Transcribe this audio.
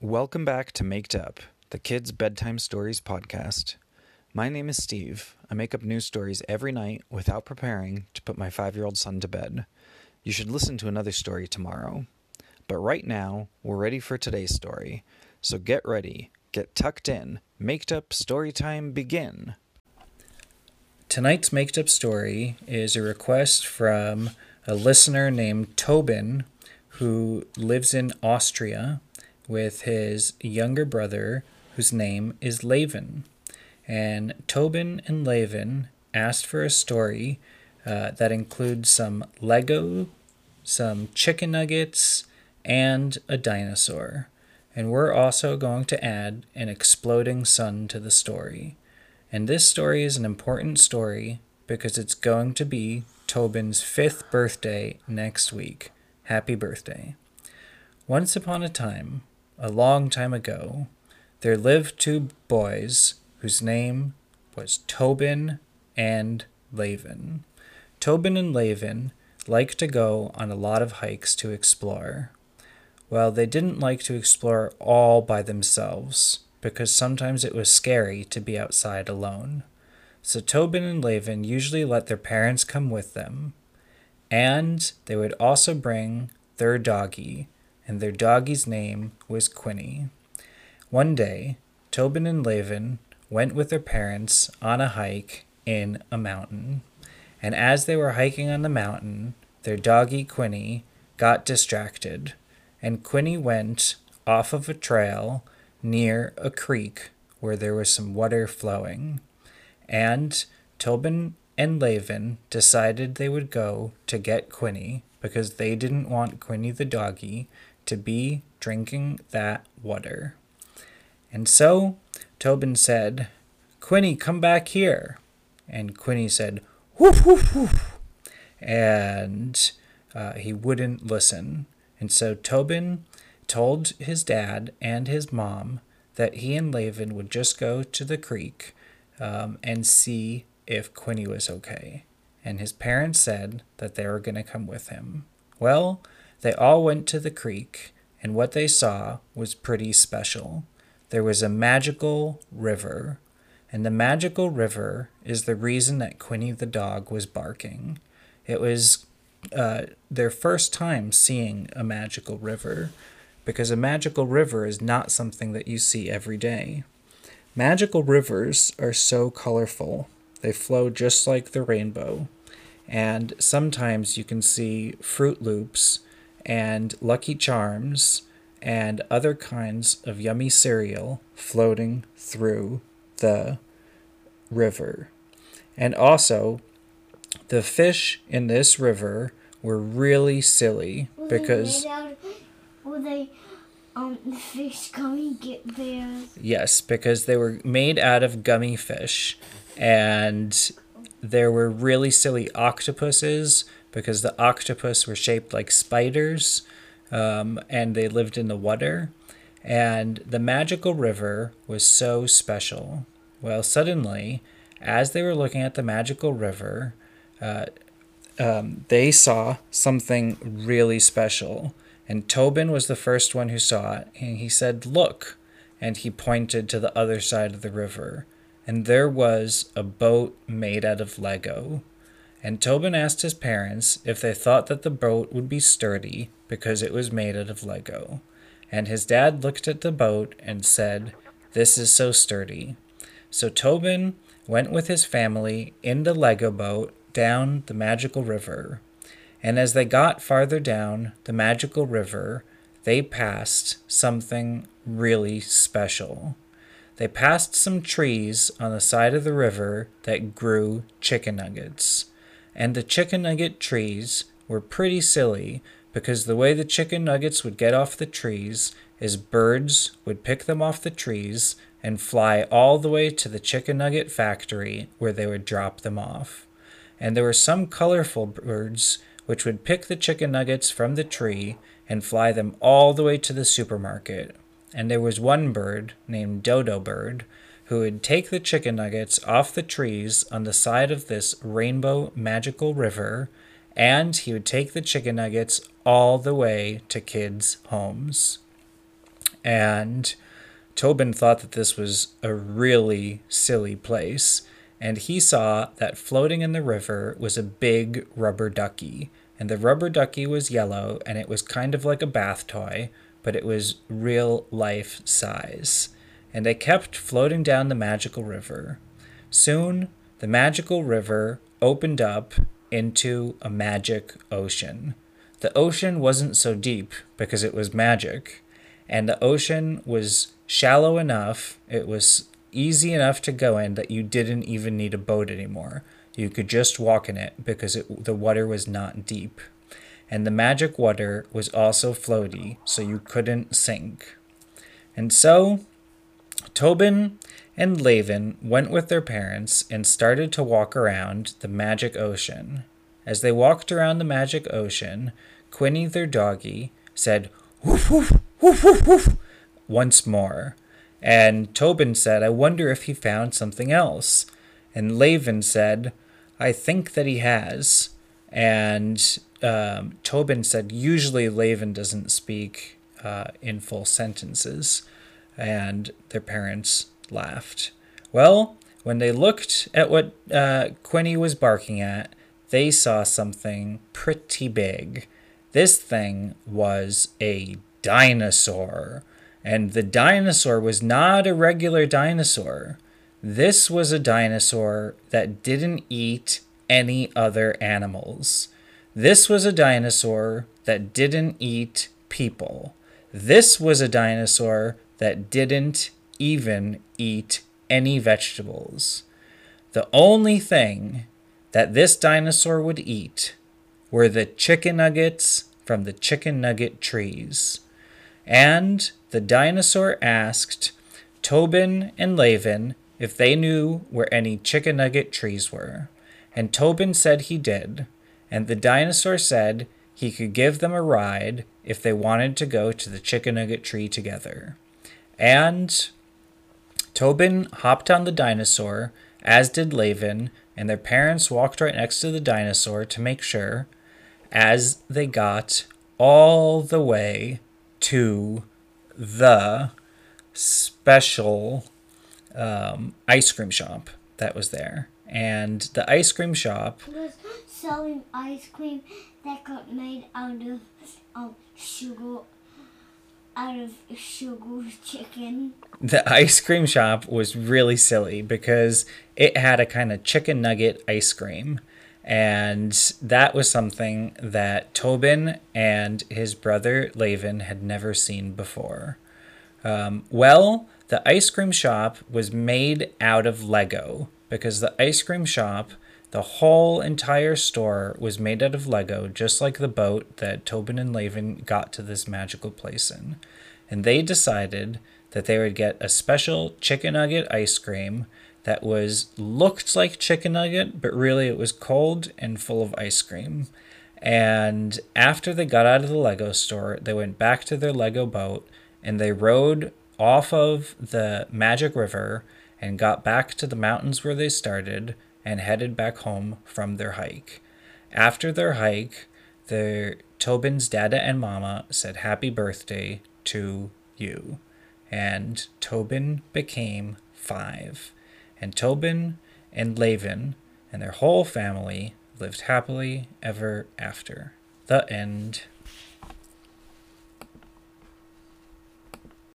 Welcome back to Maked Up, the kids' bedtime stories podcast. My name is Steve. I make up new stories every night without preparing to put my 5-year-old son to bed. You should listen to another story tomorrow. But right now, we're ready for today's story. So get ready, get tucked in, Maked Up story time begin. Tonight's Maked Up story is a request from a listener named Tobin, who lives in Austria with his younger brother, whose name is Laven. And Tobin and Laven asked for a story that includes some Lego, some chicken nuggets, and a dinosaur. And we're also going to add an exploding sun to the story. And this story is an important story because it's going to be Tobin's 5th birthday next week. Happy birthday. Once upon a time, a long time ago, there lived two boys whose name was Tobin and Laven. Tobin and Laven liked to go on a lot of hikes to explore. Well, they didn't like to explore all by themselves, because sometimes it was scary to be outside alone. So Tobin and Laven usually let their parents come with them, and they would also bring their doggie, and their doggie's name was Quinny. One day, Tobin and Laven went with their parents on a hike in a mountain. And as they were hiking on the mountain, their doggie Quinny got distracted, and Quinny went off of a trail near a creek where there was some water flowing. And Tobin and Laven decided they would go to get Quinny, because they didn't want Quinny the doggie to be drinking that water. And so Tobin said, "Quinny, come back here." And Quinny said, "Woof, woof, woof." And he wouldn't listen. And so Tobin told his dad and his mom that he and Laven would just go to the creek and see if Quinny was okay. And his parents said that they were going to come with him. Well, they all went to the creek, and what they saw was pretty special. There was a magical river, and the magical river is the reason that Quinny the dog was barking. It was their first time seeing a magical river, because a magical river is not something that you see every day. Magical rivers are so colorful. They flow just like the rainbow, and sometimes you can see Froot Loops and Lucky Charms and other kinds of yummy cereal floating through the river. And also, the fish in this river were really silly because... Fish gummy bears. Yes, because they were made out of gummy fish. And there were really silly octopuses, because the octopus were shaped like spiders, and they lived in the water. And the magical river was so special. Well, suddenly, as they were looking at the magical river, they saw something really special. And Tobin was the first one who saw it, and he said, "Look," and he pointed to the other side of the river. And there was a boat made out of Lego. And Tobin asked his parents if they thought that the boat would be sturdy because it was made out of Lego. And his dad looked at the boat and said, "This is so sturdy." So Tobin went with his family in the Lego boat down the magical river. And as they got farther down the magical river, they passed something really special. They passed some trees on the side of the river that grew chicken nuggets. And the chicken nugget trees were pretty silly, because the way the chicken nuggets would get off the trees is birds would pick them off the trees and fly all the way to the chicken nugget factory where they would drop them off. And there were some colorful birds which would pick the chicken nuggets from the tree and fly them all the way to the supermarket. And there was one bird named Dodo Bird who would take the chicken nuggets off the trees on the side of this rainbow magical river, and he would take the chicken nuggets all the way to kids' homes. and Tobin thought that this was a really silly place, and he saw that floating in the river was a big rubber ducky, and the rubber ducky was yellow, and it was kind of like a bath toy, but it was real life size. And they kept floating down the magical river. Soon, the magical river opened up into a magic ocean. The ocean wasn't so deep because it was magic, and the ocean was shallow enough, it was easy enough to go in that you didn't even need a boat anymore. You could just walk in it because the water was not deep. And the magic water was also floaty, so you couldn't sink. And so, Tobin and Laven went with their parents and started to walk around the magic ocean. As they walked around the magic ocean, Quinny, their doggy, said, "Woof, woof, woof, woof, woof," once more. And Tobin said, "I wonder if he found something else." And Laven said, "I think that he has." And Tobin said, usually Laven doesn't speak in full sentences. And their parents laughed. Well, when they looked at what Quinny was barking at, they saw something pretty big. This thing was a dinosaur. And the dinosaur was not a regular dinosaur. This was a dinosaur that didn't eat any other animals. This was a dinosaur that didn't eat people. This was a dinosaur that didn't even eat any vegetables. The only thing that this dinosaur would eat were the chicken nuggets from the chicken nugget trees. And the dinosaur asked Tobin and Laven if they knew where any chicken nugget trees were. And Tobin said he did. And the dinosaur said he could give them a ride if they wanted to go to the chicken nugget tree together. And Tobin hopped on the dinosaur, as did Laven, and their parents walked right next to the dinosaur to make sure, as they got all the way to the special ice cream shop that was there. And the ice cream shop was selling ice cream that got made out of sugar chicken. The ice cream shop was really silly because it had a kind of chicken nugget ice cream. And that was something that Tobin and his brother Laven had never seen before. Well, the ice cream shop was made out of Lego because the ice cream shop, the whole entire store was made out of Lego, just like the boat that Tobin and Laven got to this magical place in. And they decided that they would get a special chicken nugget ice cream that looked like chicken nugget, but really it was cold and full of ice cream. And after they got out of the Lego store, they went back to their Lego boat and they rode off of the magic river and got back to the mountains where they started and headed back home from their hike. After their hike, Tobin's dada and mama said, "Happy birthday to you." And Tobin became 5. And Tobin and Laven and their whole family lived happily ever after. The end.